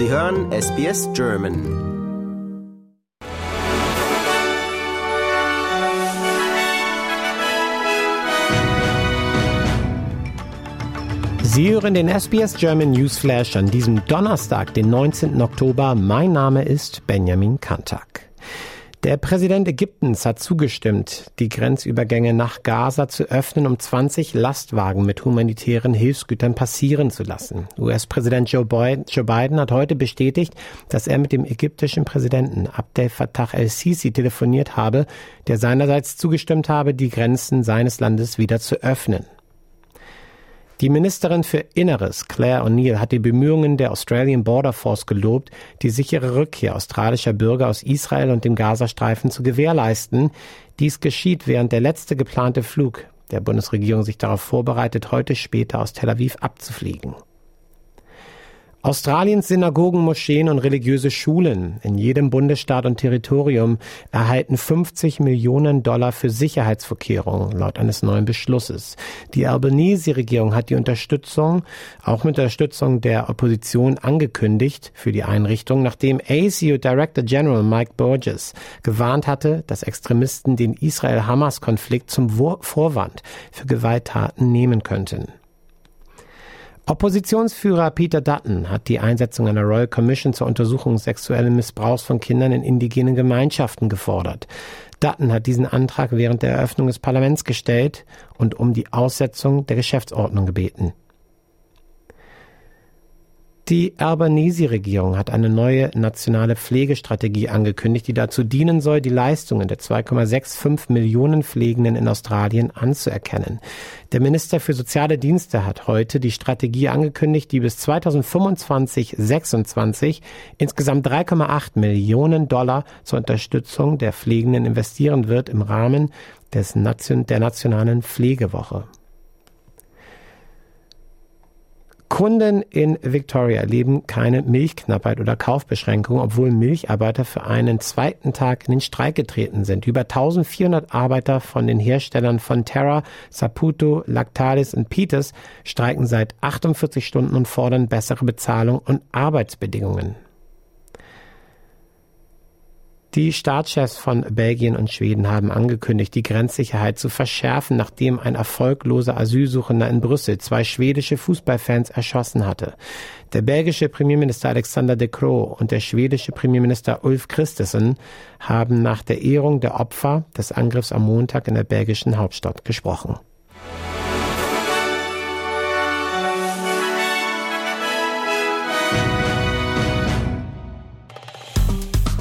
Sie hören SBS German. Sie hören den SBS German Newsflash an diesem Donnerstag, den 19. Oktober. Mein Name ist Benjamin Kantak. Der Präsident Ägyptens hat zugestimmt, die Grenzübergänge nach Gaza zu öffnen, um 20 Lastwagen mit humanitären Hilfsgütern passieren zu lassen. US-Präsident Joe Biden hat heute bestätigt, dass er mit dem ägyptischen Präsidenten Abdel Fattah el-Sisi telefoniert habe, der seinerseits zugestimmt habe, die Grenzen seines Landes wieder zu öffnen. Die Ministerin für Inneres, Claire O'Neill, hat die Bemühungen der Australian Border Force gelobt, die sichere Rückkehr australischer Bürger aus Israel und dem Gazastreifen zu gewährleisten. Dies geschieht, während der letzte geplante Flug der Bundesregierung sich darauf vorbereitet, heute später aus Tel Aviv abzufliegen. Australiens Synagogen, Moscheen und religiöse Schulen in jedem Bundesstaat und Territorium erhalten 50 Millionen Dollar für Sicherheitsvorkehrungen laut eines neuen Beschlusses. Die Albanese-Regierung hat die Unterstützung, auch mit Unterstützung der Opposition, angekündigt für die Einrichtung, nachdem ACU Director General Mike Burgess gewarnt hatte, dass Extremisten den Israel-Hamas-Konflikt zum Vorwand für Gewalttaten nehmen könnten. Oppositionsführer Peter Dutton hat die Einsetzung einer Royal Commission zur Untersuchung sexuellen Missbrauchs von Kindern in indigenen Gemeinschaften gefordert. Dutton hat diesen Antrag während der Eröffnung des Parlaments gestellt und um die Aussetzung der Geschäftsordnung gebeten. Die Albanese-Regierung hat eine neue nationale Pflegestrategie angekündigt, die dazu dienen soll, die Leistungen der 2,65 Millionen Pflegenden in Australien anzuerkennen. Der Minister für Soziale Dienste hat heute die Strategie angekündigt, die bis 2025-26 insgesamt 3,8 Millionen Dollar zur Unterstützung der Pflegenden investieren wird im Rahmen der nationalen Pflegewoche. Kunden in Victoria erleben keine Milchknappheit oder Kaufbeschränkungen, obwohl Milcharbeiter für einen zweiten Tag in den Streik getreten sind. Über 1400 Arbeiter von den Herstellern von Terra, Saputo, Lactalis und Peters streiken seit 48 Stunden und fordern bessere Bezahlung und Arbeitsbedingungen. Die Staatschefs von Belgien und Schweden haben angekündigt, die Grenzsicherheit zu verschärfen, nachdem ein erfolgloser Asylsuchender in Brüssel 2 schwedische Fußballfans erschossen hatte. Der belgische Premierminister Alexander de Croo und der schwedische Premierminister Ulf Kristersson haben nach der Ehrung der Opfer des Angriffs am Montag in der belgischen Hauptstadt gesprochen.